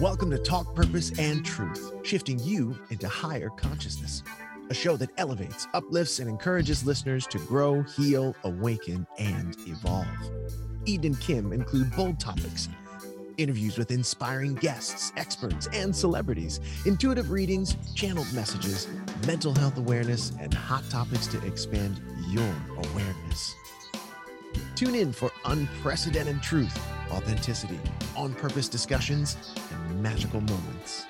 Welcome to Talk Purpose and Truth, shifting you into higher consciousness, a show that elevates, uplifts, and encourages listeners to grow, heal, awaken, and evolve. Eden and Kim include bold topics, interviews with inspiring guests, experts, and celebrities, intuitive readings, channeled messages, mental health awareness, and hot topics to expand your awareness. Tune in for unprecedented truth, authenticity, on-purpose discussions, and magical moments.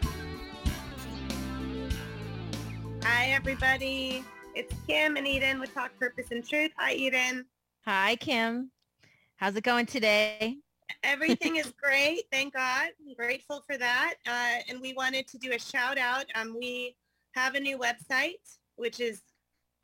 Hi, everybody. It's Kim and Eden with Talk Purpose and Truth. Hi, Eden. Hi, Kim. How's it going today? Everything is great. Thank God. I'm grateful for that. And we wanted to do a shout out. We have a new website, which is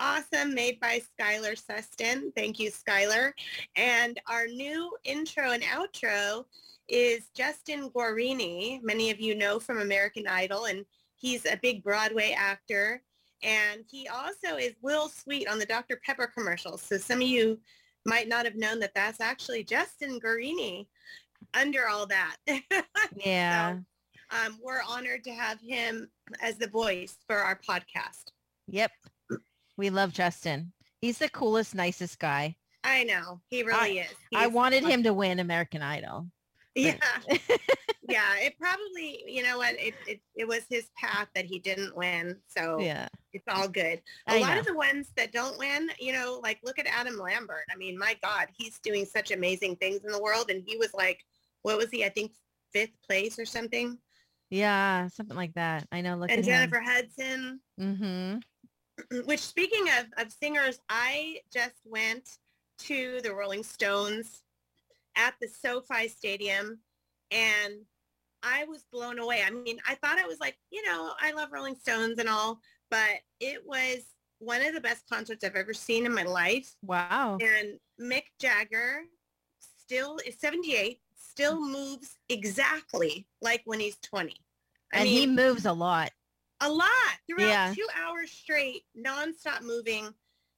awesome, made by Skylar Sustin. Thank you, Skylar. And our new intro and outro is Justin Guarini. Many of you know from American Idol, and he's a big Broadway actor. And he also is Will Sweet on the Dr. Pepper commercials. So some of you might not have known that that's actually Justin Guarini under all that. Yeah. So, we're honored to have him as the voice for our podcast. Yep. We love Justin. He's the coolest, nicest guy. I know. He really is. I wanted him to win American Idol. Yeah. Yeah. It probably, you know what, it was his path that he didn't win. So yeah, it's all good. A lot of the ones that don't win, you know, like look at Adam Lambert. I mean, my God, he's doing such amazing things in the world. And he was like, what was he? I think 5th place or something. Yeah. Something like that. I know. Look at him. And Jennifer Hudson. Mm-hmm. Which, speaking of singers, I just went to the Rolling Stones at the SoFi Stadium, and I was blown away. I mean, I thought I was like, you know, I love Rolling Stones and all, but it was one of the best concerts I've ever seen in my life. Wow. And Mick Jagger still is 78, still moves exactly like when he's 20. I mean, he moves a lot. A lot throughout 2 hours straight, nonstop moving,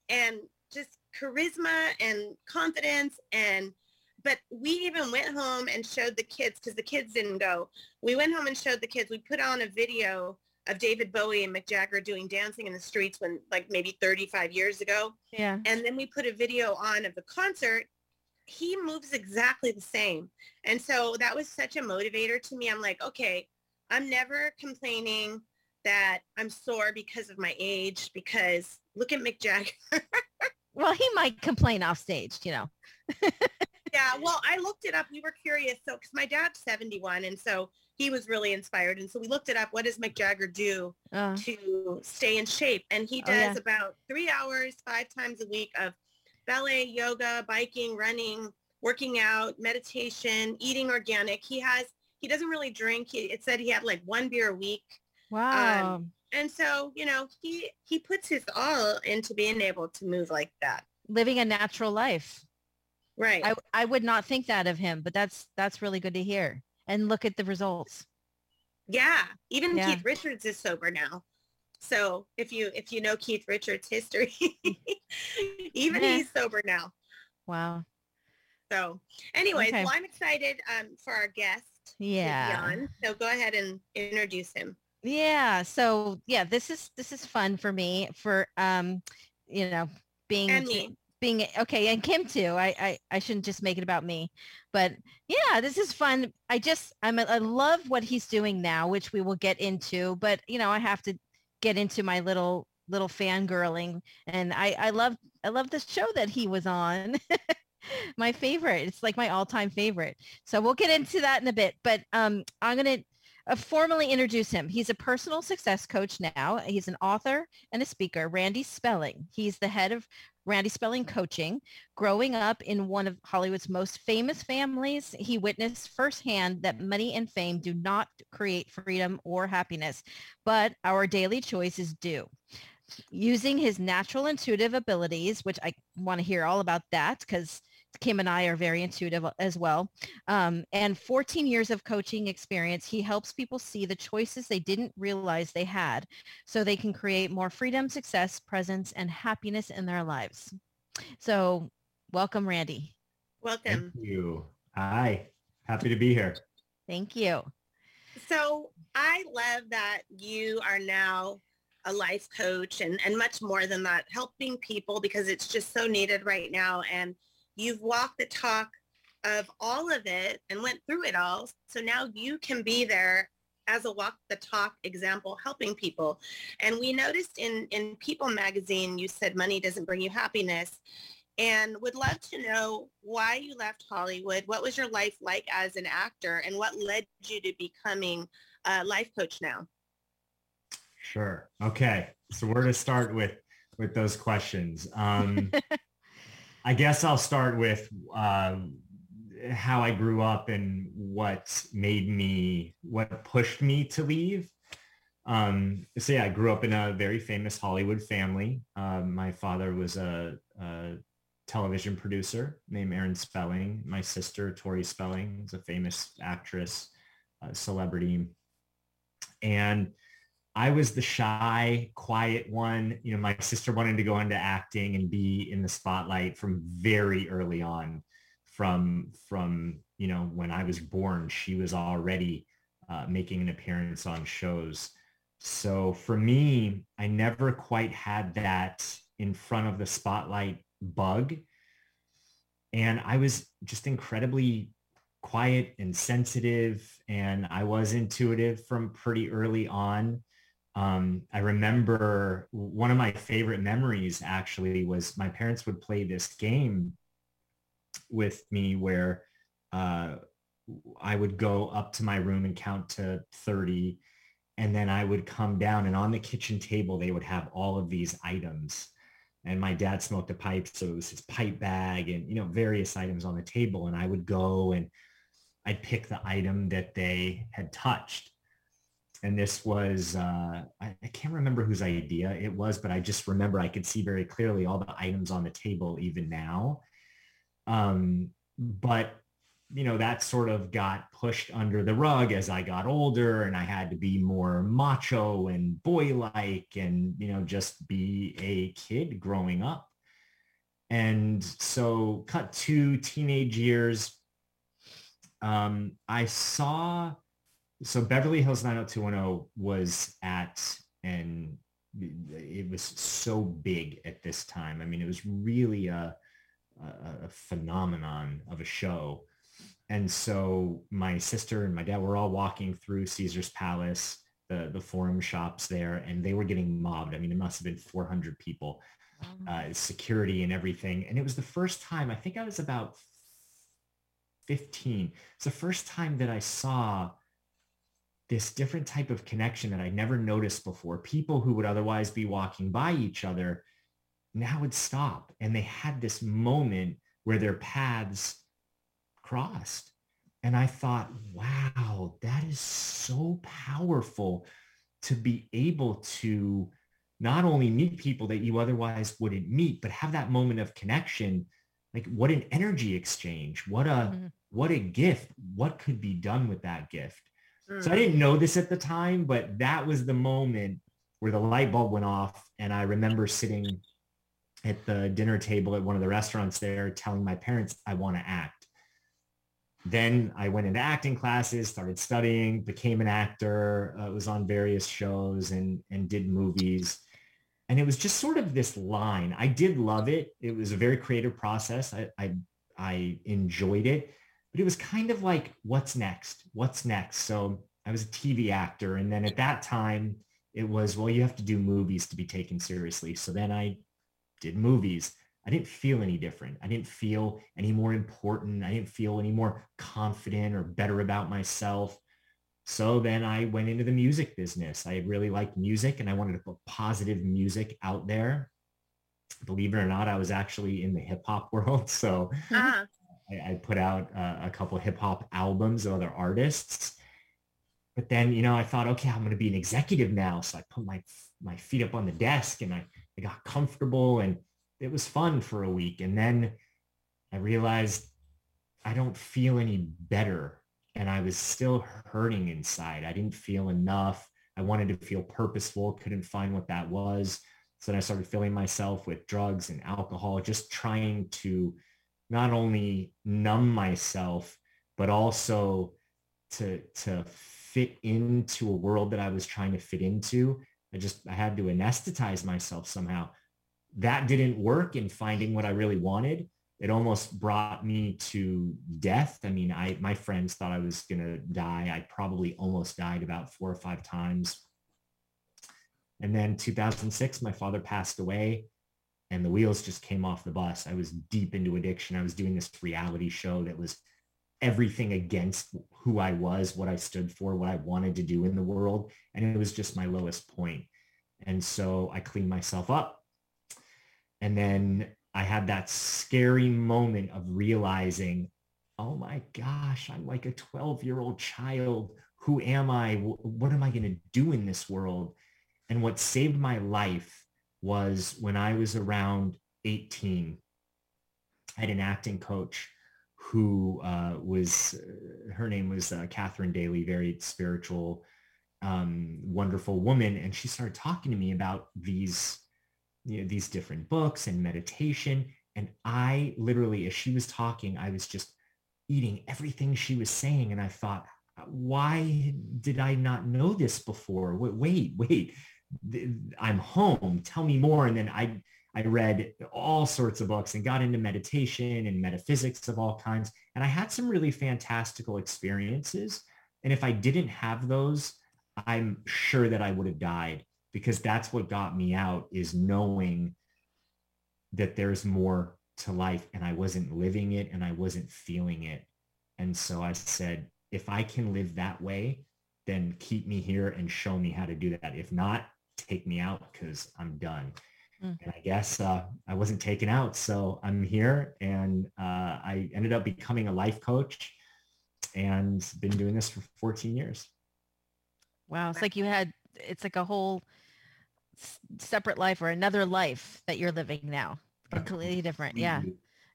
and just charisma and confidence. But we even went home and showed the kids, because the kids didn't go. We went home and showed the kids. We put on a video of David Bowie and Mick Jagger doing Dancing in the Streets when, like, maybe 35 years ago. Yeah. And then we put a video on of the concert. He moves exactly the same. And so that was such a motivator to me. I'm like, okay, I'm never complaining that I'm sore because of my age, because look at Mick Jagger. Well, he might complain off stage, you know. Yeah, well, I looked it up. We were curious. So, because my dad's 71, and so he was really inspired. And so we looked it up. What does Mick Jagger do to stay in shape? And he does about 3 hours, 5 times a week of ballet, yoga, biking, running, working out, meditation, eating organic. He doesn't really drink. It said he had like 1 beer a week. Wow. And so, you know, he puts his all into being able to move like that. Living a natural life. Right. I would not think that of him, but that's really good to hear. And look at the results. Yeah. Even Keith Richards is sober now. So if you know Keith Richards' history, even he's sober now. Wow. So anyways, well, I'm excited for our guest. Yeah. To be on. So go ahead and introduce him. Yeah. So yeah, this is fun for me, for, you know, being okay. And Kim too. I shouldn't just make it about me, but yeah, this is fun. I love what he's doing now, which we will get into, but you know, I have to get into my little fangirling, and I love the show that he was on. My favorite. It's like my all time favorite. So we'll get into that in a bit, but, I'm going to formally introduce him. He's a personal success coach now. He's an author and a speaker, Randy Spelling. He's the head of Randy Spelling Coaching. Growing up in one of Hollywood's most famous families, he witnessed firsthand that money and fame do not create freedom or happiness, but our daily choices do. Using his natural intuitive abilities, which I want to hear all about that, because Kim and I are very intuitive as well. And 14 years of coaching experience, he helps people see the choices they didn't realize they had, so they can create more freedom, success, presence, and happiness in their lives. So welcome, Randy. Welcome. Thank you. Hi. Happy to be here. Thank you. So I love that you are now a life coach and much more than that, helping people, because it's just so needed right now. And you've walked the talk of all of it and went through it all. So now you can be there as a walk the talk example, helping people. And we noticed in People magazine, you said money doesn't bring you happiness, and would love to know why you left Hollywood. What was your life like as an actor, and what led you to becoming a life coach now? Sure. Okay. So where to start with those questions? I guess I'll start with how I grew up and what pushed me to leave. So yeah, I grew up in a very famous Hollywood family. My father was a television producer named Aaron Spelling. My sister, Tori Spelling, is a famous actress, celebrity. And I was the shy, quiet one. You know, my sister wanted to go into acting and be in the spotlight from very early on. From you know, when I was born, she was already making an appearance on shows. So for me, I never quite had that in front of the spotlight bug. And I was just incredibly quiet and sensitive, and I was intuitive from pretty early on. I remember one of my favorite memories actually was my parents would play this game with me where I would go up to my room and count to 30, and then I would come down, and on the kitchen table they would have all of these items. And my dad smoked a pipe, so it was his pipe bag and, you know, various items on the table. And I would go and I'd pick the item that they had touched. And this was, I can't remember whose idea it was, but I just remember I could see very clearly all the items on the table even now. But, you know, that sort of got pushed under the rug as I got older, and I had to be more macho and boy-like and, you know, just be a kid growing up. And so cut to teenage years, Beverly Hills 90210 was it was so big at this time. I mean, it was really a phenomenon of a show. And so my sister and my dad were all walking through Caesar's Palace, the Forum shops there, and they were getting mobbed. I mean, it must have been 400 people, security and everything. And it was the first time, I think I was about 15. It's the first time that I saw this different type of connection that I never noticed before. People who would otherwise be walking by each other now would stop, and they had this moment where their paths crossed. And I thought, wow, that is so powerful to be able to not only meet people that you otherwise wouldn't meet, but have that moment of connection. Like, what an energy exchange, what a gift, what could be done with that gift. So I didn't know this at the time, but that was the moment where the light bulb went off. And I remember sitting at the dinner table at one of the restaurants there telling my parents, I want to act. Then I went into acting classes, started studying, became an actor, was on various shows and did movies. And it was just sort of this line. I did love it. It was a very creative process. I enjoyed it, but it was kind of like, what's next? What's next? So I was a TV actor. And then at that time it was, well, you have to do movies to be taken seriously. So then I did movies. I didn't feel any different. I didn't feel any more important. I didn't feel any more confident or better about myself. So then I went into the music business. I really liked music, and I wanted to put positive music out there. Believe it or not, I was actually in the hip hop world. So I put out a couple of hip hop albums of other artists. But then, you know, I thought, okay, I'm going to be an executive now. So I put my feet up on the desk, and I got comfortable, and it was fun for a week. And then I realized I don't feel any better, and I was still hurting inside. I didn't feel enough. I wanted to feel purposeful, couldn't find what that was. So then I started filling myself with drugs and alcohol, just trying to not only numb myself, but also to fit into a world that I was trying to fit into. I had to anesthetize myself somehow. That didn't work in finding what I really wanted. It almost brought me to death. I mean, my friends thought I was going to die. I probably almost died about 4 or 5 times. And then 2006, my father passed away and the wheels just came off the bus. I was deep into addiction. I was doing this reality show that was everything against who I was, what I stood for, what I wanted to do in the world. And it was just my lowest point. And so I cleaned myself up. And then I had that scary moment of realizing, oh my gosh, I'm like a 12-year-old child. Who am I? What am I going to do in this world? And what saved my life was when I was around 18, I had an acting coach who her name was Catherine Daly, very spiritual, wonderful woman. And she started talking to me about these different books and meditation. And I literally, as she was talking, I was just eating everything she was saying. And I thought, why did I not know this before? Wait. I'm home. Tell me more. And then I read all sorts of books and got into meditation and metaphysics of all kinds. And I had some really fantastical experiences. And if I didn't have those, I'm sure that I would have died, because that's what got me out, is knowing that there's more to life and I wasn't living it and I wasn't feeling it. And so I said, if I can live that way, then keep me here and show me how to do that. If not, take me out, because I'm done. And I guess I wasn't taken out, so I'm here, and I ended up becoming a life coach and been doing this for 14 years. Wow. It's like a whole separate life, or another life that you're living now. Completely different. Yeah.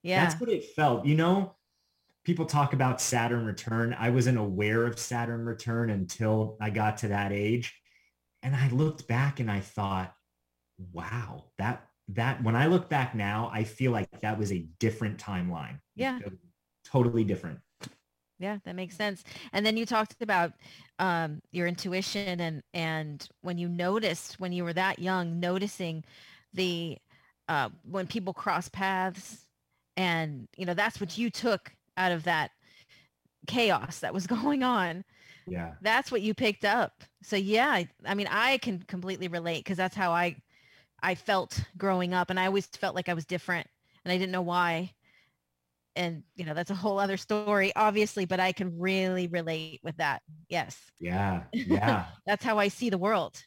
Yeah. That's what it felt. You know, people talk about Saturn return. I wasn't aware of Saturn return until I got to that age. And I looked back and I thought, wow, that when I look back now, I feel like that was a different timeline. Yeah. Totally different. Yeah, that makes sense. And then you talked about your intuition and when you noticed, when you were that young, noticing when people cross paths, and, you know, that's what you took out of that chaos that was going on. Yeah. That's what you picked up. So yeah, I mean, I can completely relate, because that's how I felt growing up, and I always felt like I was different and I didn't know why. And, you know, that's a whole other story, obviously, but I can really relate with that. Yes. Yeah. Yeah. That's how I see the world.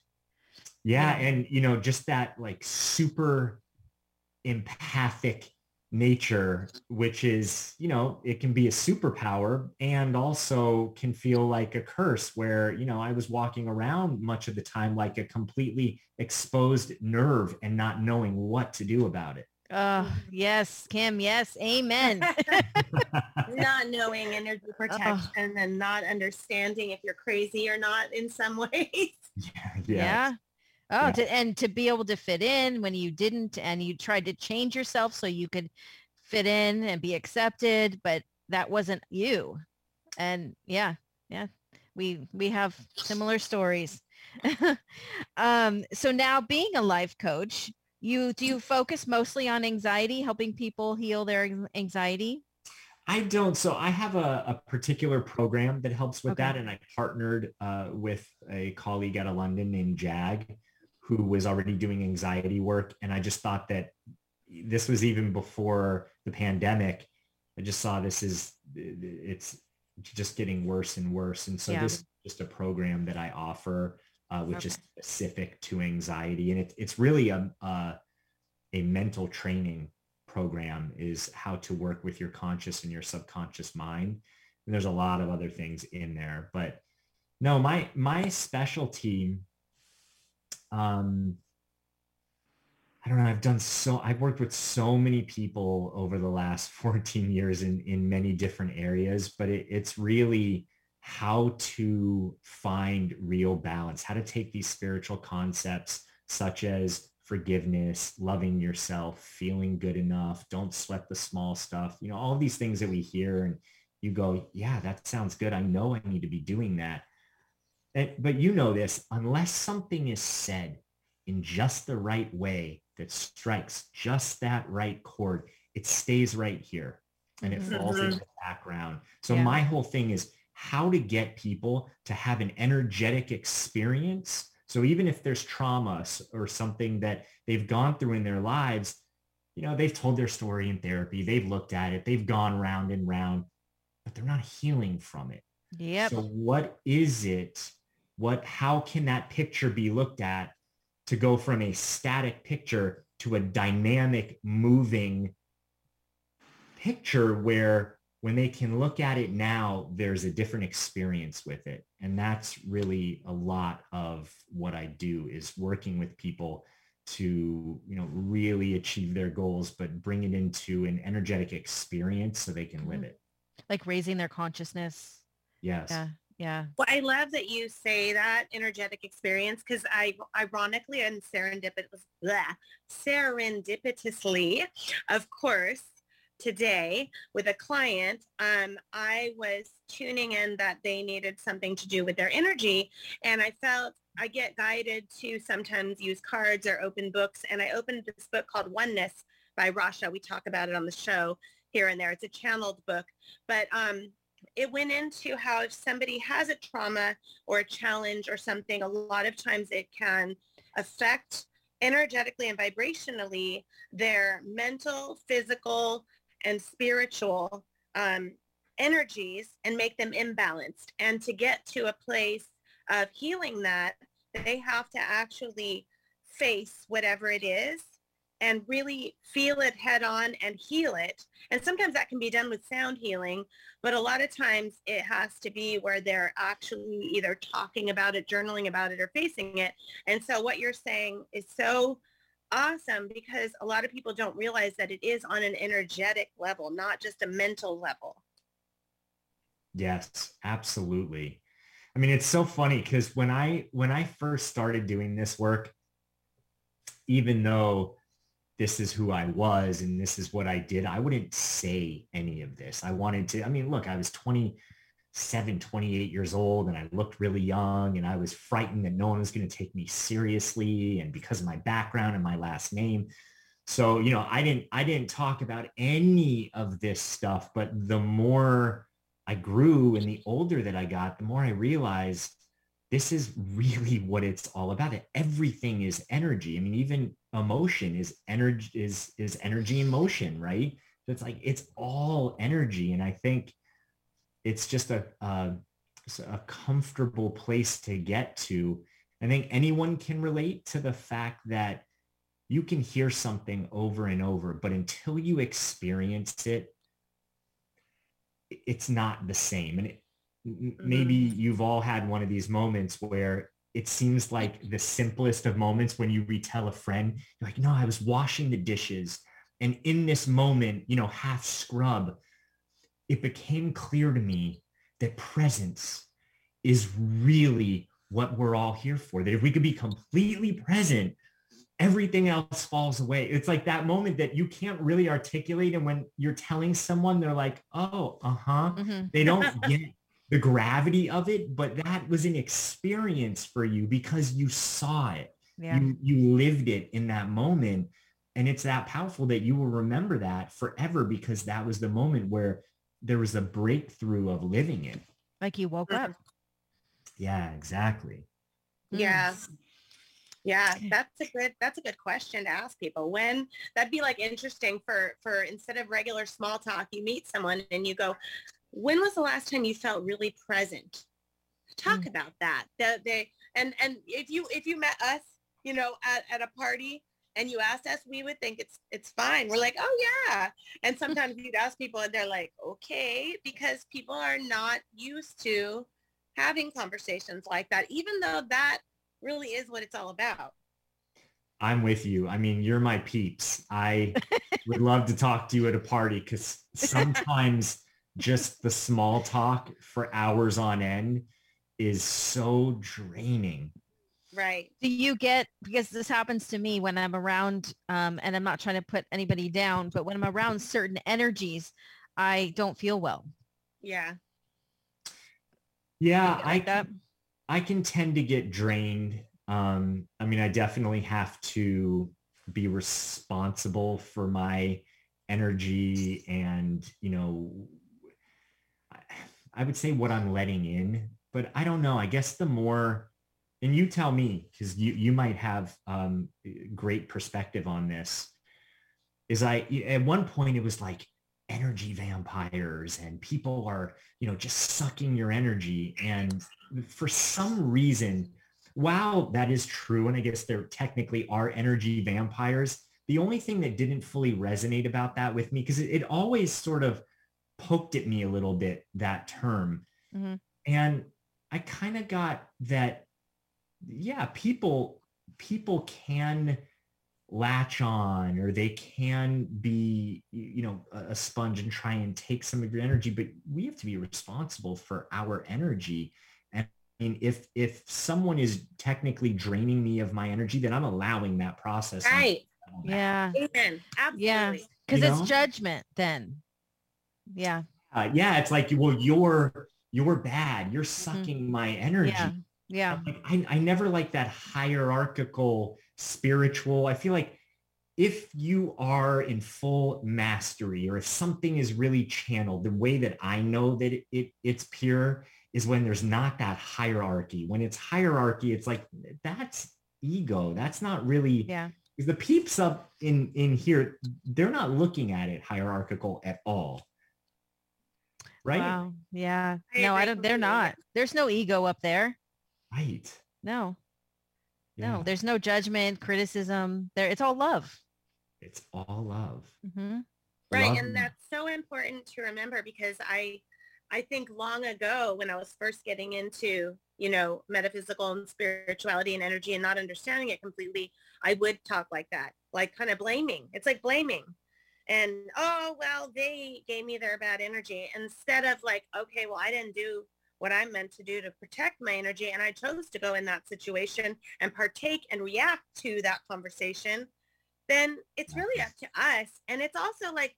Yeah. You know? And, you know, just that like super empathic nature, which is, you know, it can be a superpower and also can feel like a curse, where, you know, I was walking around much of the time like a completely exposed nerve and not knowing what to do about it. Oh, yes, Kim. Yes. Amen. Not knowing energy protection and not understanding if you're crazy or not in some ways. Yeah. Oh, yeah. To be able to fit in when you didn't, and you tried to change yourself so you could fit in and be accepted, but that wasn't you. And yeah, we have similar stories. So now, being a life coach, do you focus mostly on anxiety, helping people heal their anxiety? I don't. So I have a particular program that helps with that, and I partnered with a colleague out of London named Jag, who was already doing anxiety work. And I just thought that this was even before the pandemic. I just saw it's just getting worse and worse. And so this is just a program that I offer, which is specific to anxiety. And it's really a mental training program, is how to work with your conscious and your subconscious mind. And there's a lot of other things in there, but no, my specialty, I don't know. I've worked with so many people over the last 14 years in many different areas, but it's really how to find real balance, how to take these spiritual concepts such as forgiveness, loving yourself, feeling good enough, don't sweat the small stuff, you know, all these things that we hear and you go, yeah, that sounds good. I know I need to be doing that. but you know this, unless something is said in just the right way that strikes just that right chord, it stays right here and it falls into the background. So my whole thing is how to get people to have an energetic experience. So even if there's trauma or something that they've gone through in their lives, you know, they've told their story in therapy, they've looked at it, they've gone round and round, but they're not healing from it. Yep. So what is it? How can that picture be looked at to go from a static picture to a dynamic, moving picture where when they can look at it now, there's a different experience with it. And that's really a lot of what I do, is working with people to, you know, really achieve their goals, but bring it into an energetic experience so they can live it. Like raising their consciousness. Yes. Yeah. Yeah. Well, I love that you say that energetic experience, because I ironically and serendipitously, of course, today with a client, I was tuning in that they needed something to do with their energy. And I felt I get guided to sometimes use cards or open books. And I opened this book called Oneness by Rasha. We talk about it on the show here and there. It's a channeled book. But it went into how if somebody has a trauma or a challenge or something, a lot of times it can affect energetically and vibrationally their mental, physical, and spiritual energies and make them imbalanced. And to get to a place of healing that, they have to actually face whatever it is and really feel it head on and heal it. And sometimes that can be done with sound healing, but a lot of times it has to be where they're actually either talking about it, journaling about it, or facing it. And so what you're saying is so awesome, because a lot of people don't realize that it is on an energetic level, not just a mental level. Yes, absolutely. I mean, it's so funny because when I first started doing this work, even though this is who I was and this is what I did, I wouldn't say any of this. I wanted to, I mean, look, I was 27, 28 years old and I looked really young and I was frightened that no one was going to take me seriously, and because of my background and my last name. So, you know, I didn't talk about any of this stuff, but the more I grew and the older that I got, the more I realized this is really what it's all about. Everything is energy. I mean, even emotion is energy, is energy in motion, right? So it's like, it's all energy. And I think it's just a comfortable place to get to. I think anyone can relate to the fact that you can hear something over and over, but until you experience it, it's not the same. And maybe you've all had one of these moments where it seems like the simplest of moments when you retell a friend, you're like, no, I was washing the dishes. And in this moment, you know, half scrub, it became clear to me that presence is really what we're all here for. That if we could be completely present, everything else falls away. It's like that moment that you can't really articulate. And when you're telling someone, they're like, oh, They don't get the gravity of it, but that was an experience for you because you saw it. Yeah. You lived it in that moment. And it's that powerful that you will remember that forever, because that was the moment where there was a breakthrough of living it. Like you woke up. Yeah, exactly. Yeah. Yeah, that's a good question to ask people. When that'd be like interesting for instead of regular small talk, you meet someone and you go, when was the last time you felt really present? Talk about that. And if you met us, you know, at a party and you asked us, we would think it's fine. We're like, oh yeah. And sometimes you'd ask people and they're like, okay, because people are not used to having conversations like that, even though that really is what it's all about. I'm with you. I mean, you're my peeps. I would love to talk to you at a party, because sometimes just the small talk for hours on end is so draining. Right. Do you get, because this happens to me when I'm around, and I'm not trying to put anybody down, but when I'm around certain energies, I don't feel well. Yeah. Yeah. Like that. I can tend to get drained. I mean, I definitely have to be responsible for my energy and, you know, I would say what I'm letting in, but I don't know. I guess the more, and you tell me, because you might have great perspective on this, is I, at one point it was like energy vampires and people are, you know, just sucking your energy. And for some reason, wow, that is true. And I guess there technically are energy vampires. The only thing that didn't fully resonate about that with me, because it always sort of poked at me a little bit, that term. Mm-hmm. And I kind of got that, yeah, people can latch on, or they can be, you know, a sponge and try and take some of your energy, but we have to be responsible for our energy. And I mean, if someone is technically draining me of my energy, then I'm allowing that process. Right. Yeah. Amen. Absolutely. Yeah. Because it's judgment then. Yeah. Yeah. It's like, well, you're bad. You're sucking mm-hmm. my energy. Yeah. Yeah. I never like that hierarchical spiritual. I feel like if you are in full mastery, or if something is really channeled, the way that I know that it's pure is when there's not that hierarchy. When it's hierarchy, it's like, that's ego. That's not really, yeah. Because the peeps up in here, they're not looking at it hierarchical at all. Right? Wow. Yeah. No, I don't, they're not. There's no ego up there. Right. No. Yeah. No, there's no judgment, criticism there. It's all love. It's all love. Mm-hmm. Right. Love. And that's so important to remember, because I think long ago when I was first getting into, you know, metaphysical and spirituality and energy and not understanding it completely, I would talk like that, like kind of blaming. It's like blaming. And, oh, well, they gave me their bad energy, instead of like, okay, well, I didn't do what I'm meant to do to protect my energy. And I chose to go in that situation and partake and react to that conversation. Then it's really up to us. And it's also like,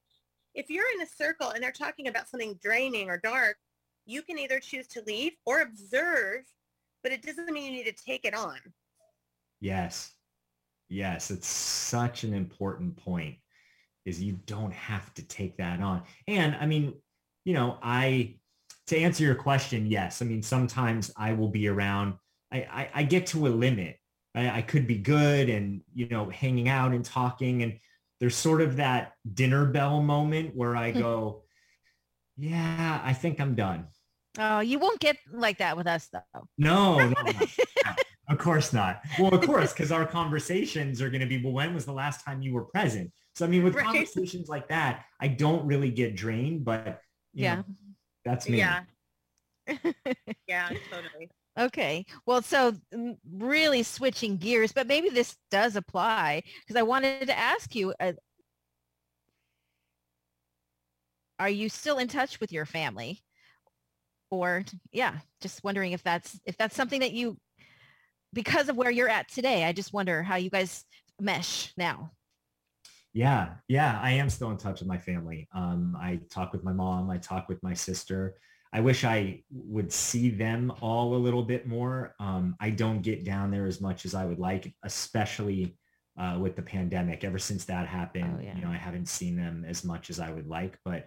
if you're in a circle and they're talking about something draining or dark, you can either choose to leave or observe, but it doesn't mean you need to take it on. Yes. Yes. It's such an important point, is you don't have to take that on. And I mean, you know, to answer your question, yes. I mean, sometimes I will be around, I get to a limit. I could be good and, you know, hanging out and talking. And there's sort of that dinner bell moment where I go, yeah, I think I'm done. Oh, you won't get like that with us though. No. Of course not. Well, of course, because our conversations are going to be, well, when was the last time you were present? So, I mean, with conversations like that, I don't really get drained, but you know, that's me. Yeah. Yeah, totally. Okay. Well, so really switching gears, but maybe this does apply, because I wanted to ask you, are you still in touch with your family? Or yeah, just wondering if that's something that you, because of where you're at today, I just wonder how you guys mesh now. Yeah, I am still in touch with my family. I talk with my mom. I talk with my sister. I wish I would see them all a little bit more. I don't get down there as much as I would like, especially with the pandemic. Ever since that happened, You know, I haven't seen them as much as I would like, but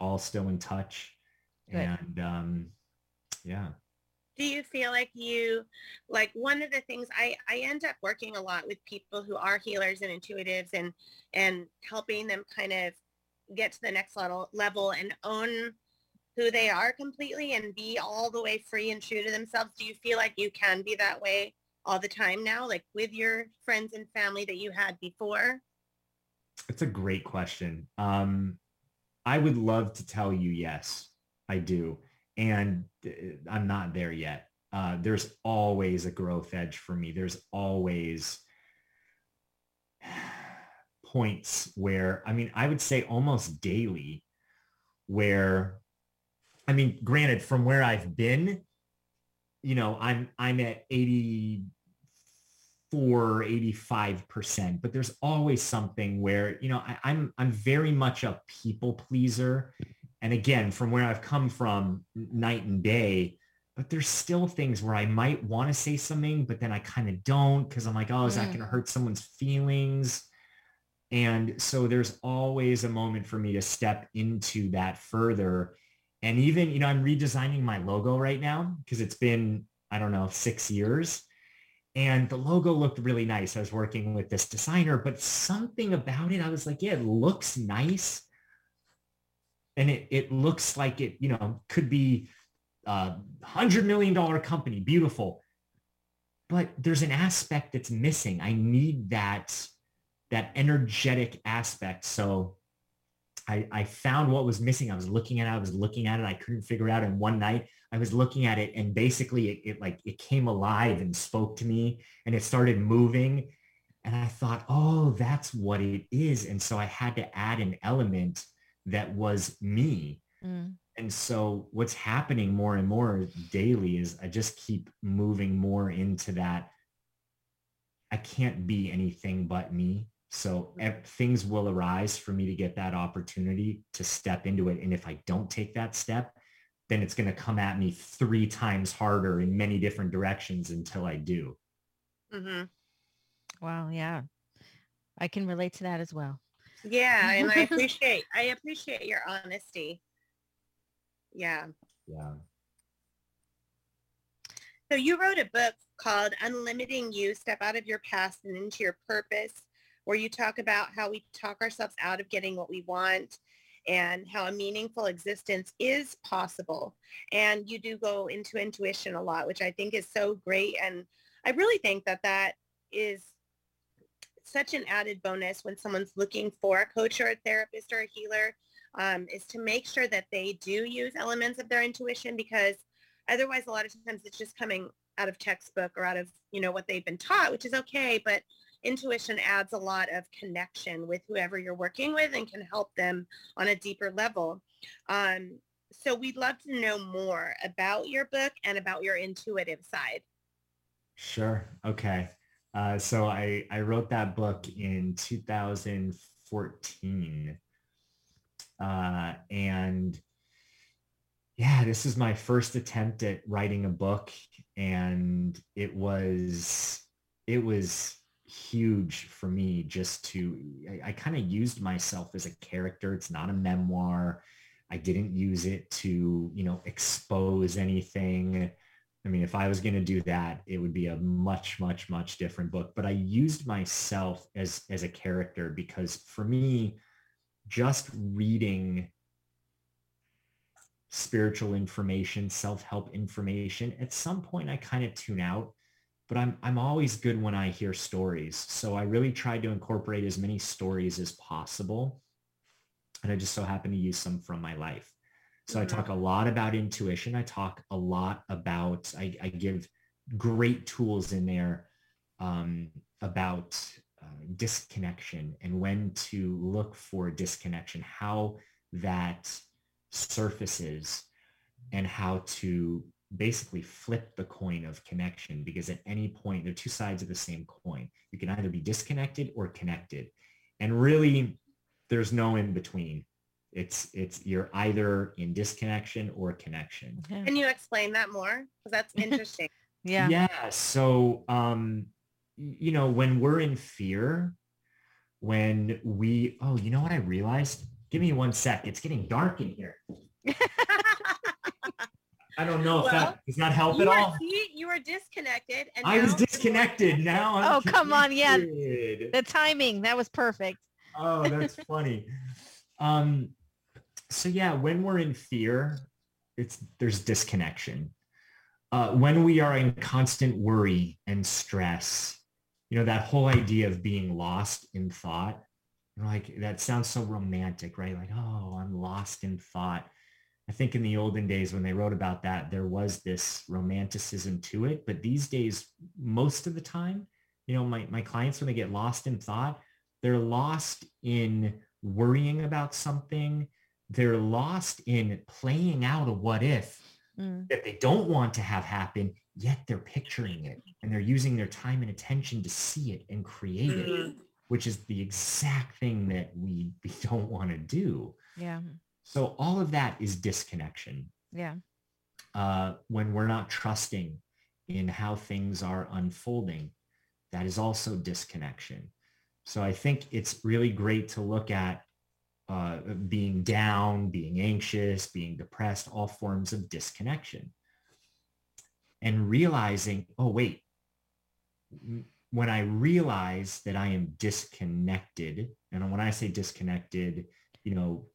all still in touch. Good. And yeah. Do you feel like one of the things I end up working a lot with people who are healers and intuitives and helping them kind of get to the next level and own who they are completely and be all the way free and true to themselves. Do you feel like you can be that way all the time now, like with your friends and family that you had before? It's a great question. I would love to tell you, yes, I do. And I'm not there yet. There's always a growth edge for me. There's always points where, I mean, I would say almost daily where, I mean, granted, from where I've been, you know, I'm at 84, 85%, but there's always something where, you know, I'm very much a people pleaser. And again, from where I've come from, night and day, but there's still things where I might want to say something, but then I kind of don't, because I'm like, oh, is that going to hurt someone's feelings? And so there's always a moment for me to step into that further. And even, you know, I'm redesigning my logo right now because it's been, I don't know, 6 years. And the logo looked really nice. I was working with this designer, but something about it, I was like, yeah, it looks nice. And it looks like it, you know, could be a $100 million company, beautiful. But there's an aspect that's missing. I need that energetic aspect. So I found what was missing. I was looking at it. I couldn't figure it out. And one night I was looking at it, and basically it came alive and spoke to me, and it started moving. And I thought, oh, that's what it is. And so I had to add an element that was me. Mm. And so what's happening more and more daily is I just keep moving more into that. I can't be anything but me. So things will arise for me to get that opportunity to step into it. And if I don't take that step, then it's going to come at me 3 times harder in many different directions until I do. Mm-hmm. Wow. Yeah. I can relate to that as well. Yeah. And I appreciate your honesty. Yeah. Yeah. So you wrote a book called Unlimiting You, Step Out of Your Past and Into Your Purpose, where you talk about how we talk ourselves out of getting what we want and how a meaningful existence is possible. And you do go into intuition a lot, which I think is so great. And I really think that is such an added bonus when someone's looking for a coach or a therapist or a healer, is to make sure that they do use elements of their intuition, because otherwise a lot of times it's just coming out of textbook or out of, you know, what they've been taught, which is okay. But intuition adds a lot of connection with whoever you're working with and can help them on a deeper level. So we'd love to know more about your book and about your intuitive side. Sure. Okay. So I wrote that book in 2014. And yeah, this is my first attempt at writing a book, and it was huge for me just to, I kind of used myself as a character. It's not a memoir. I didn't use it to, you know, expose anything. I mean, if I was going to do that, it would be a much, much, much different book. But I used myself as a character, because for me, just reading spiritual information, self-help information, at some point I kind of tune out. But I'm always good when I hear stories. So I really tried to incorporate as many stories as possible. And I just so happen to use some from my life. So I talk a lot about intuition. I talk a lot about, I give great tools in there about disconnection and when to look for disconnection, how that surfaces, and how to basically flip the coin of connection, because at any point they're two sides of the same coin. You can either be disconnected or connected, and really there's no in between. It's you're either in disconnection or connection. Okay. Can you explain that more, because that's interesting? yeah So you know, when we're in fear, when we you know what I realized, give me one sec, it's getting dark in here. I don't know if that does not help at all. You were disconnected. And I was disconnected. Now I'm connected. Come on. Yeah. The timing. That was perfect. Oh, that's funny. So yeah, when we're in fear, there's disconnection. When we are in constant worry and stress, you know, that whole idea of being lost in thought, like that sounds so romantic, right? Like, oh, I'm lost in thought. I think in the olden days when they wrote about that, there was this romanticism to it. But these days, most of the time, you know, my clients, when they get lost in thought, they're lost in worrying about something. They're lost in playing out a what if that they don't want to have happen, yet they're picturing it. And they're using their time and attention to see it and create it, which is the exact thing that we don't want to do. Yeah. So all of that is disconnection. Yeah. when we're not trusting in how things are unfolding, that is also disconnection. So I think it's really great to look at being down, being anxious, being depressed, all forms of disconnection, and realizing, oh, wait, when I realize that I am disconnected, and when I say disconnected, you know,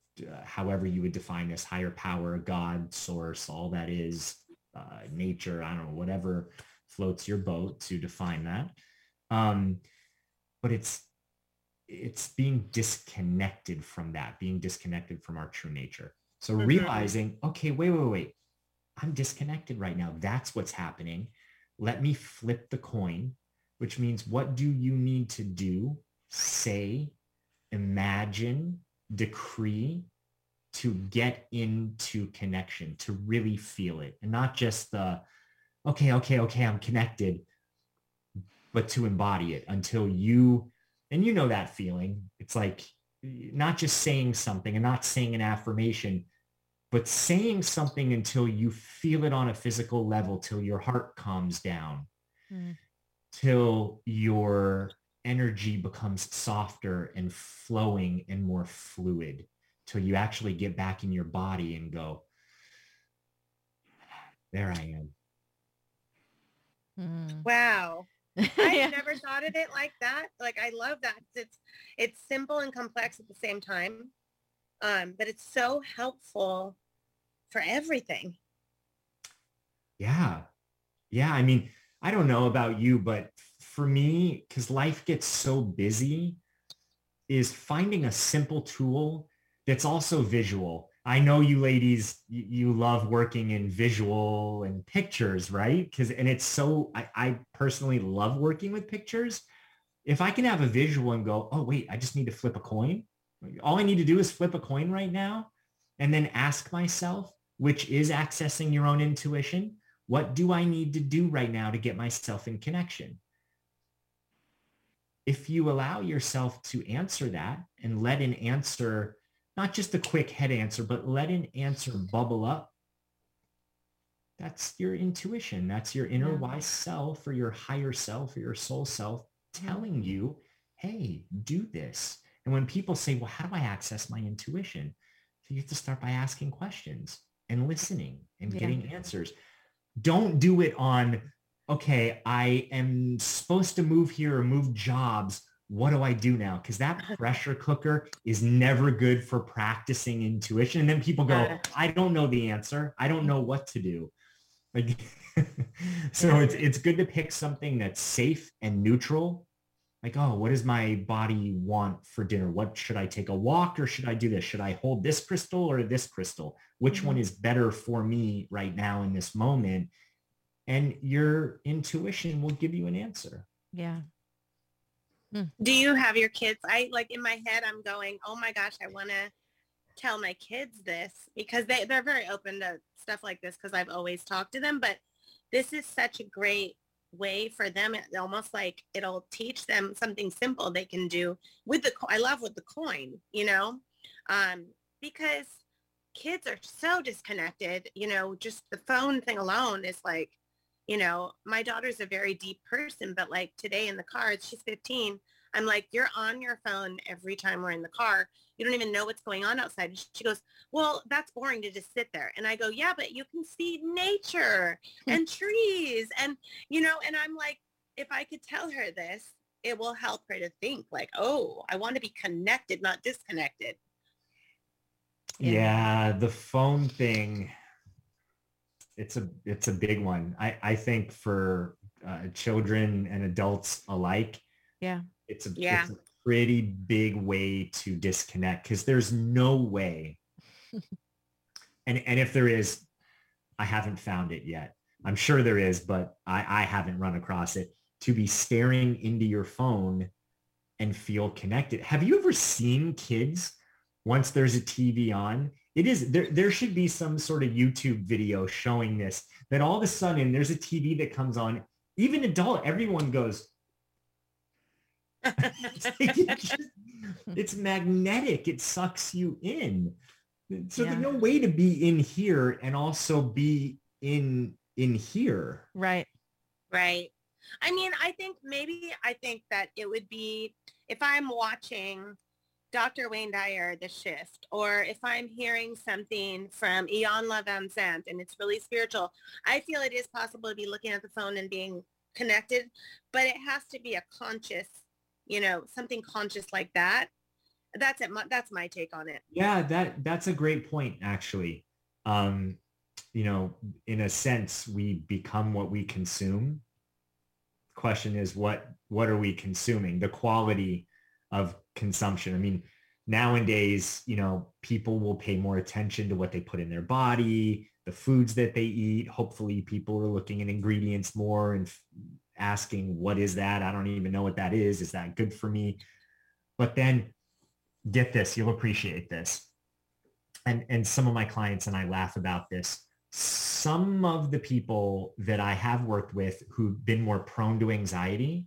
however you would define this, higher power, God, source, all that is, nature, I don't know, whatever floats your boat to define that. But it's being disconnected from that, being disconnected from our true nature. So realizing, okay, wait, I'm disconnected right now. That's what's happening. Let me flip the coin, which means what do you need to do, say, imagine, decree to get into connection, to really feel it, and not just the, okay, I'm connected, but to embody it until you, and you know that feeling. It's like not just saying something and not saying an affirmation, but saying something until you feel it on a physical level, till your heart calms down, till your energy becomes softer and flowing and more fluid, till you actually get back in your body and go, there I am. Wow. I've never thought of it like that. Like, I love that. It's simple and complex at the same time. But it's so helpful for everything. Yeah. I mean, I don't know about you, but for me, because life gets so busy, is finding a simple tool that's also visual. I know you ladies, you love working in visual and pictures, right? And it's so, I personally love working with pictures. If I can have a visual and go, oh, wait, I just need to flip a coin. All I need to do is flip a coin right now, and then ask myself, which is accessing your own intuition, what do I need to do right now to get myself in connection? If you allow yourself to answer that and let an answer, not just a quick head answer, but let an answer bubble up, that's your intuition. That's your inner wise self, or your higher self, or your soul self telling you, hey, do this. And when people say, well, how do I access my intuition? So you have to start by asking questions and listening and getting answers. Don't do it on, okay, I am supposed to move here or move jobs. What do I do now? Because that pressure cooker is never good for practicing intuition. And then people go, I don't know the answer. I don't know what to do. Like, so it's good to pick something that's safe and neutral. Like, oh, what does my body want for dinner? What should I take a walk, or should I do this? Should I hold this crystal or this crystal? Which one is better for me right now in this moment? And your intuition will give you an answer. Yeah. Do you have your kids? I like in my head, I'm going, oh my gosh, I want to tell my kids this, because they're very open to stuff like this, because I've always talked to them, but this is such a great way for them. It almost like it'll teach them something simple they can do with the I love with the coin, you know, because kids are so disconnected, you know, just the phone thing alone is like, you know, my daughter's a very deep person, but like today in the car, she's 15. I'm like, you're on your phone every time we're in the car. You don't even know what's going on outside. And she goes, well, that's boring to just sit there. And I go, yeah, but you can see nature and trees. And, you know, and I'm like, if I could tell her this, it will help her to think like, oh, I want to be connected, not disconnected. Yeah, the phone thing. It's a big one. I think for children and adults alike. Yeah. It's a pretty big way to disconnect, because there's no way. and if there is, I haven't found it yet. I'm sure there is, but I haven't run across it, to be staring into your phone and feel connected. Have you ever seen kids, once there's a TV on, it is there should be some sort of YouTube video showing this, that all of a sudden there's a TV that comes on, even adult, everyone goes, it's magnetic. It sucks you in. So there's no way to be in here and also be in here. Right. Right. I mean, I think that it would be, if I'm watching Dr. Wayne Dyer, The Shift, or if I'm hearing something from Iyanla Vanzant and it's really spiritual, I feel it is possible to be looking at the phone and being connected, but it has to be a conscious, something conscious like that. That's it. That's my take on it. Yeah, that's a great point, actually. In a sense, we become what we consume. Question is, what are we consuming? The quality of consumption. I mean, nowadays, people will pay more attention to what they put in their body, the foods that they eat. Hopefully people are looking at ingredients more and asking, what is that? I don't even know what that is. Is that good for me? But then get this, you'll appreciate this. And some of my clients and I laugh about this. Some of the people that I have worked with who've been more prone to anxiety,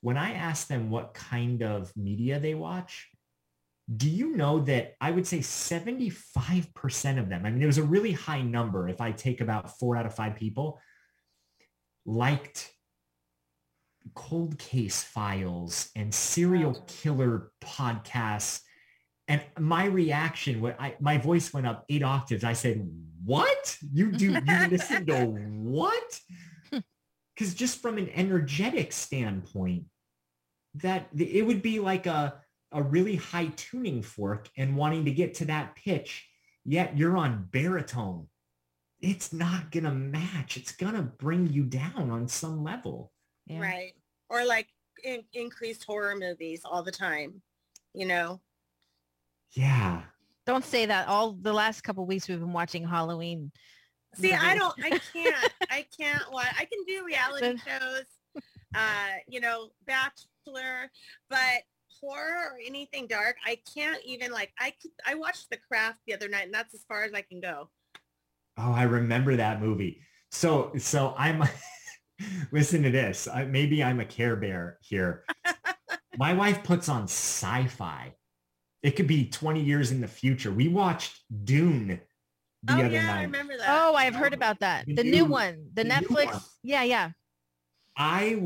when I ask them what kind of media they watch, do you know that I would say 75% of them, I mean, it was a really high number. If I take about 4 out of 5 people, liked Cold Case Files and serial killer podcasts. And my reaction, my voice went up 8 octaves. I said, what? You listen to what? Because just from an energetic standpoint, that it would be like a really high tuning fork and wanting to get to that pitch, yet you're on baritone. It's not going to match. It's going to bring you down on some level. Yeah. Right. Or like increased horror movies all the time, Yeah. Don't say that. All the last couple of weeks we've been watching Halloween. See, movies. I can't watch. I can do reality shows, Bachelor, but horror or anything dark, I can't even I watched The Craft the other night, and that's as far as I can go. Oh, I remember that movie. So I'm, listen to this. Maybe I'm a Care Bear here. My wife puts on sci-fi. It could be 20 years in the future. We watched Dune the other night. I remember that. Oh, I've heard about that. The new one, the Netflix. One. Yeah, yeah. I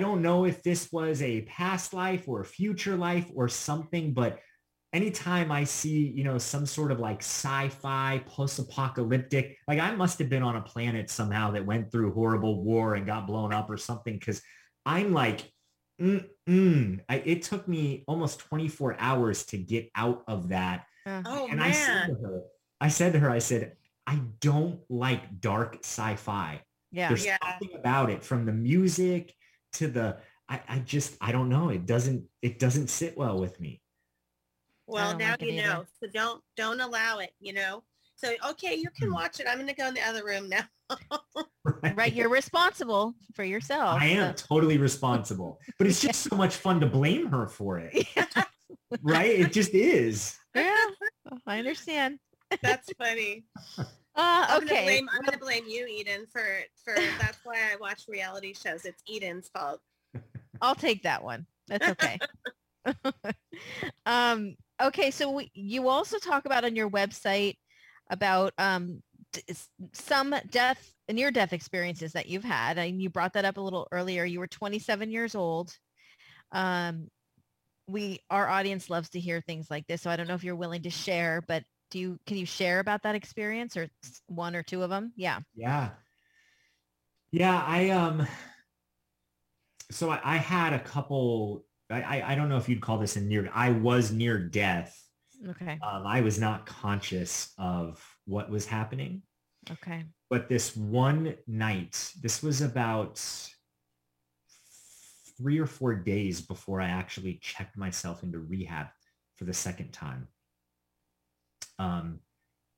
don't know if this was a past life or a future life or something, but anytime I see, some sort of sci-fi post-apocalyptic, I must have been on a planet somehow that went through horrible war and got blown up or something, because I'm it took me almost 24 hours to get out of that. And man. I said, I don't like dark sci-fi. Yeah. There's something about it, from the music to I don't know. It doesn't sit well with me. Well, now so don't allow it, So, okay, you can watch it. I'm going to go in the other room now. Right. You're responsible for yourself. I am totally responsible, but it's just so much fun to blame her for it. Yeah. Right. It just is. Yeah. I understand. That's funny. Okay. I'm going to blame you, Eden, for that's why I watch reality shows. It's Eden's fault. I'll take that one. That's okay. Okay. So you also talk about on your website about, some death and near-death experiences that you've had. And you brought that up a little earlier. You were 27 years old. Our audience loves to hear things like this. So I don't know if you're willing to share, but can you share about that experience, or one or two of them? Yeah. Yeah. Yeah. I had a couple, I don't know if you'd call this I was near death. Okay. I was not conscious of what was happening. Okay. But this one night, this was about 3 or 4 days before I actually checked myself into rehab for the second time.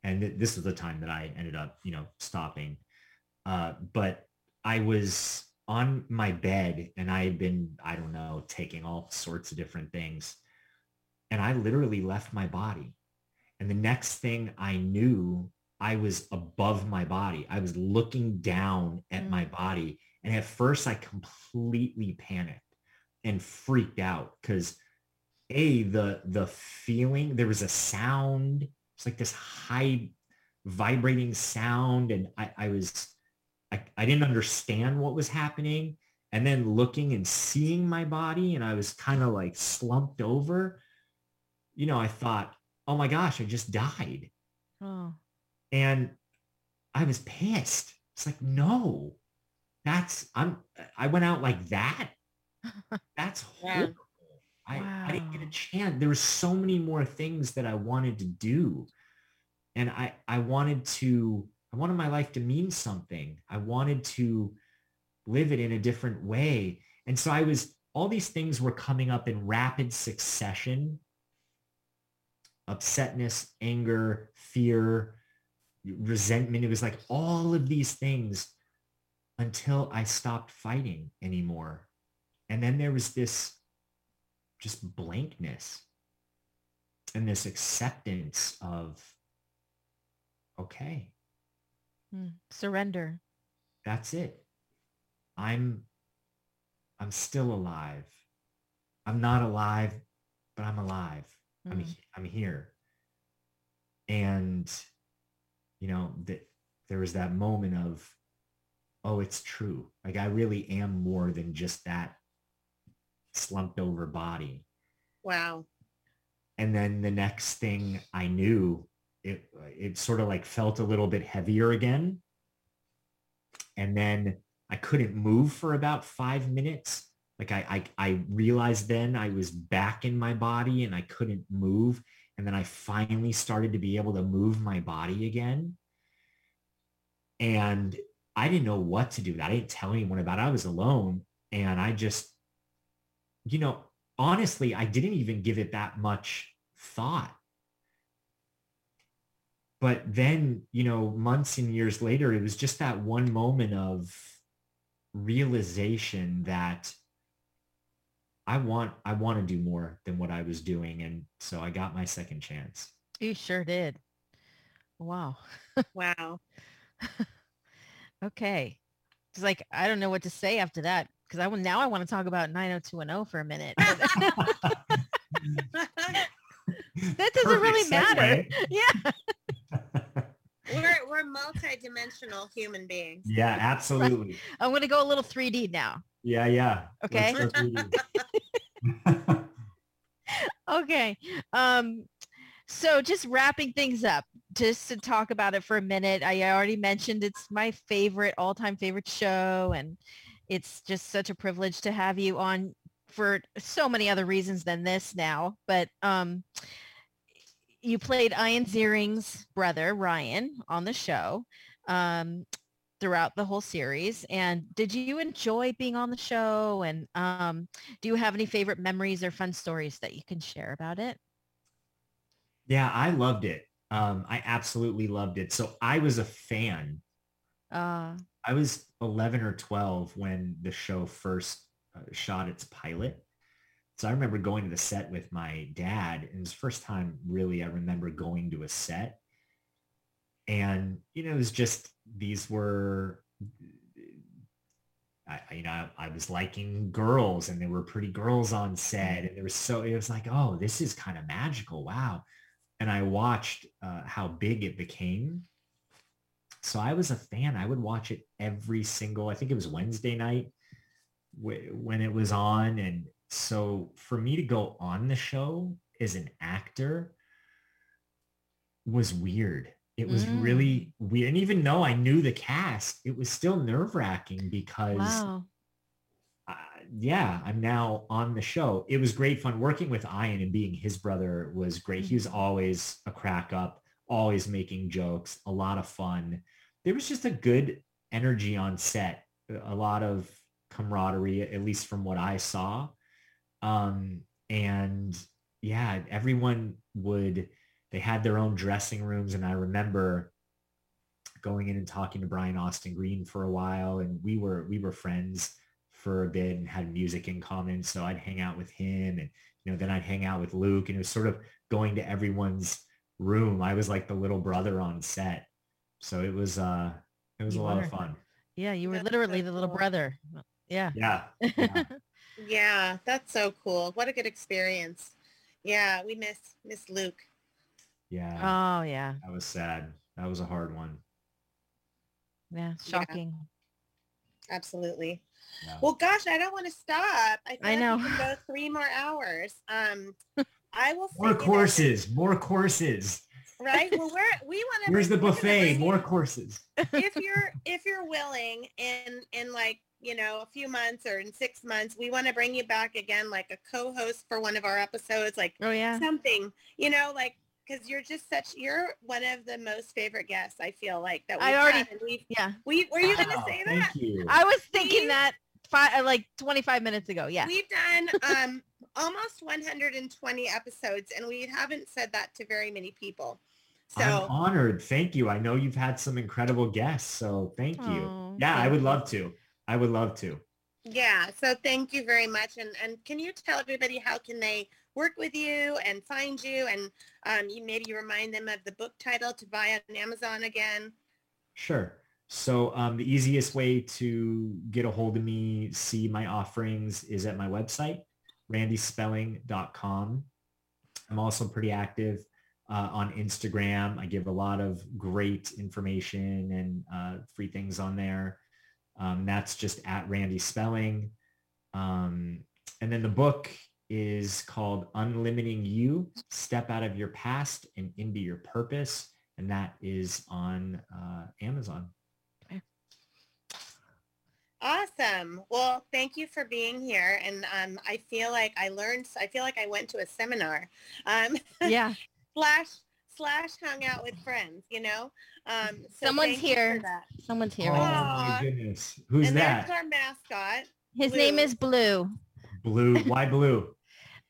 And this was the time that I ended up, stopping. But I was on my bed, and I had been, I don't know, taking all sorts of different things. And I literally left my body. And the next thing I knew, I was above my body. I was looking down at my body. And at first I completely panicked and freaked out, because the feeling, there was a sound. It's like this high vibrating sound. And I didn't understand what was happening. And then looking and seeing my body, and I was kind of like slumped over. You know, I thought, oh my gosh, I just died. Oh. And I was pissed. It's like, no, I went out like that. That's horrible. Yeah. Wow. I didn't get a chance. There were so many more things that I wanted to do. And I wanted my life to mean something. I wanted to live it in a different way. And so all these things were coming up in rapid succession: upsetness, anger, fear, resentment. It was like all of these things until I stopped fighting anymore. And then there was this just blankness and this acceptance of, okay. Surrender. That's it. I'm still alive. I'm not alive, but I'm alive. I'm here. And, you know, there was that moment of, oh, it's true. Like, I really am more than just that slumped over body. Wow. And then the next thing I knew, it sort of like felt a little bit heavier again. And then I couldn't move for about 5 minutes. Like I realized then I was back in my body and I couldn't move. And then I finally started to be able to move my body again. And I didn't know what to do. I didn't tell anyone about it. I was alone. And I just, you know, honestly, I didn't even give it that much thought. But then, you know, months and years later, it was just that one moment of realization that I want to do more than what I was doing. And so I got my second chance. You sure did. Wow. Wow. Okay. It's like, I don't know what to say after that, because now I want to talk about 90210 for a minute. That doesn't Perfect really matter. Segue. Yeah. We're multi-dimensional human beings. Yeah, absolutely. Right. I'm going to go a little 3D now. Yeah. Okay. Okay. So just wrapping things up, just to talk about it for a minute. I already mentioned it's my all-time favorite show. And it's just such a privilege to have you on for so many other reasons than this now. But, you played Ian Ziering's brother, Ryan, on the show throughout the whole series. And did you enjoy being on the show? And do you have any favorite memories or fun stories that you can share about it? Yeah, I loved it. I absolutely loved it. So I was a fan. I was 11 or 12 when the show first shot its pilot. So I remember going to the set with my dad, and it was the first time really I remember going to a set. And, you know, it was just, I was liking girls, and there were pretty girls on set, and it was like, oh, this is kind of magical. Wow. And I watched how big it became. So I was a fan. I would watch it every single, I think it was Wednesday night when it was on. And so for me to go on the show as an actor was weird. It was really weird. And even though I knew the cast, it was still nerve-wracking because, wow. I'm now on the show. It was great fun working with Ian, and being his brother was great. He was always a crack up, always making jokes, a lot of fun. There was just a good energy on set, a lot of camaraderie, at least from what I saw. Everyone they had their own dressing rooms. And I remember going in and talking to Brian Austin Green for a while. And we were friends for a bit and had music in common. So I'd hang out with him, and, you know, then I'd hang out with Luke, and it was sort of going to everyone's room. I was like the little brother on set. So it was a lot of fun. Yeah. You were literally the little brother. Yeah. Yeah. Yeah, that's so cool. What a good experience. Yeah, we miss Luke. Yeah. Oh, yeah. That was sad. That was a hard one. Yeah, shocking. Yeah. Absolutely. Yeah. Well, gosh, I don't want to stop. I know. We can go 3 more hours. I will. More courses. More courses. Right. Well, we want to. Where's the buffet? More courses. If you're willing, in like, you know, a few months or in 6 months, we want to bring you back again, like a co-host for one of our episodes, like, oh yeah, something, you know, like, because you're one of the most favorite guests, I feel like, that we've were you going to say that? I was thinking that like 25 minutes ago. Yeah. We've done almost 120 episodes, and we haven't said that to very many people. So I'm honored. Thank you. I know you've had some incredible guests, so thank you. Yeah, thank I would love to. Yeah. So thank you very much. And can you tell everybody how can they work with you and find you, and you maybe remind them of the book title to buy on Amazon again? Sure. So the easiest way to get a hold of me, see my offerings, is at my website, randyspelling.com. I'm also pretty active on Instagram. I give a lot of great information and free things on there. That's just at Randy Spelling. And then the book is called Unlimiting You, Step Out of Your Past and Into Your Purpose. And that is on Amazon. Okay. Awesome. Well, thank you for being here. And I feel like I went to a seminar. Yeah. slash hung out with friends, you know. So someone's here. Oh my goodness, who's that? That's our mascot. His name is Blue. Why Blue?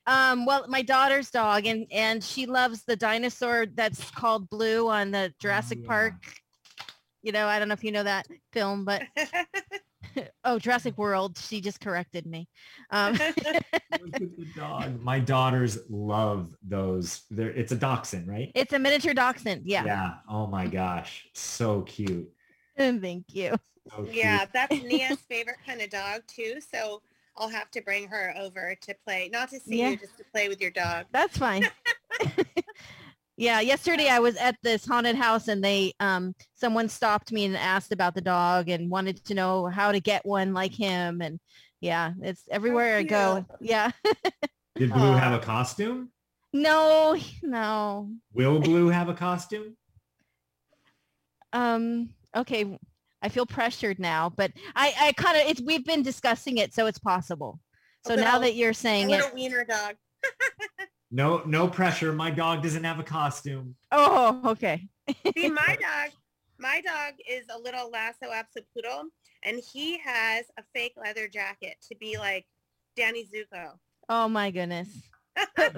Well, my daughter's dog, and she loves the dinosaur that's called Blue on the Jurassic Park, you know. I don't know if you know that film, but Jurassic World. She just corrected me. Look at the dog. My daughters love those. It's a dachshund, right? It's a miniature dachshund. Yeah. Yeah. Oh my gosh. So cute. Thank you. So cute. Yeah. That's Nia's favorite kind of dog too. So I'll have to bring her over to play, not to see you, just to play with your dog. That's fine. Yeah. Yesterday I was at this haunted house, and they, someone stopped me and asked about the dog and wanted to know how to get one like him. And yeah, it's everywhere I go. Yeah. Did Blue have a costume? No. Will Blue have a costume? Okay. I feel pressured now, but I kind of, we've been discussing it, so it's possible. So now that you're saying it. A wiener dog. No pressure. My dog doesn't have a costume. Oh, okay. See, my dog is a little Lasso Absolute Poodle, and he has a fake leather jacket to be like Danny Zuko. Oh my goodness.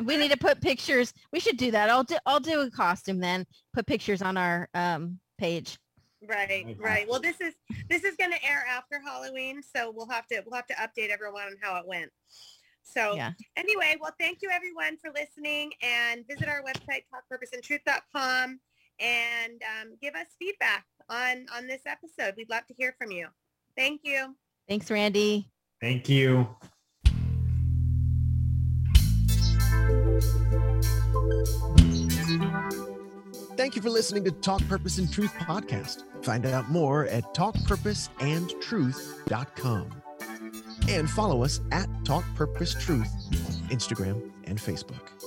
We need to put pictures. We should do that. I'll do a costume then. Put pictures on our page. Right. Well, this is going to air after Halloween, so we'll have to update everyone on how it went. So anyway, well, thank you everyone for listening, and visit our website, talkpurposeandtruth.com, and give us feedback on this episode. We'd love to hear from you. Thank you. Thanks, Randy. Thank you. Thank you for listening to Talk Purpose and Truth podcast. Find out more at talkpurposeandtruth.com. And follow us at Talk Purpose Truth on Instagram and Facebook.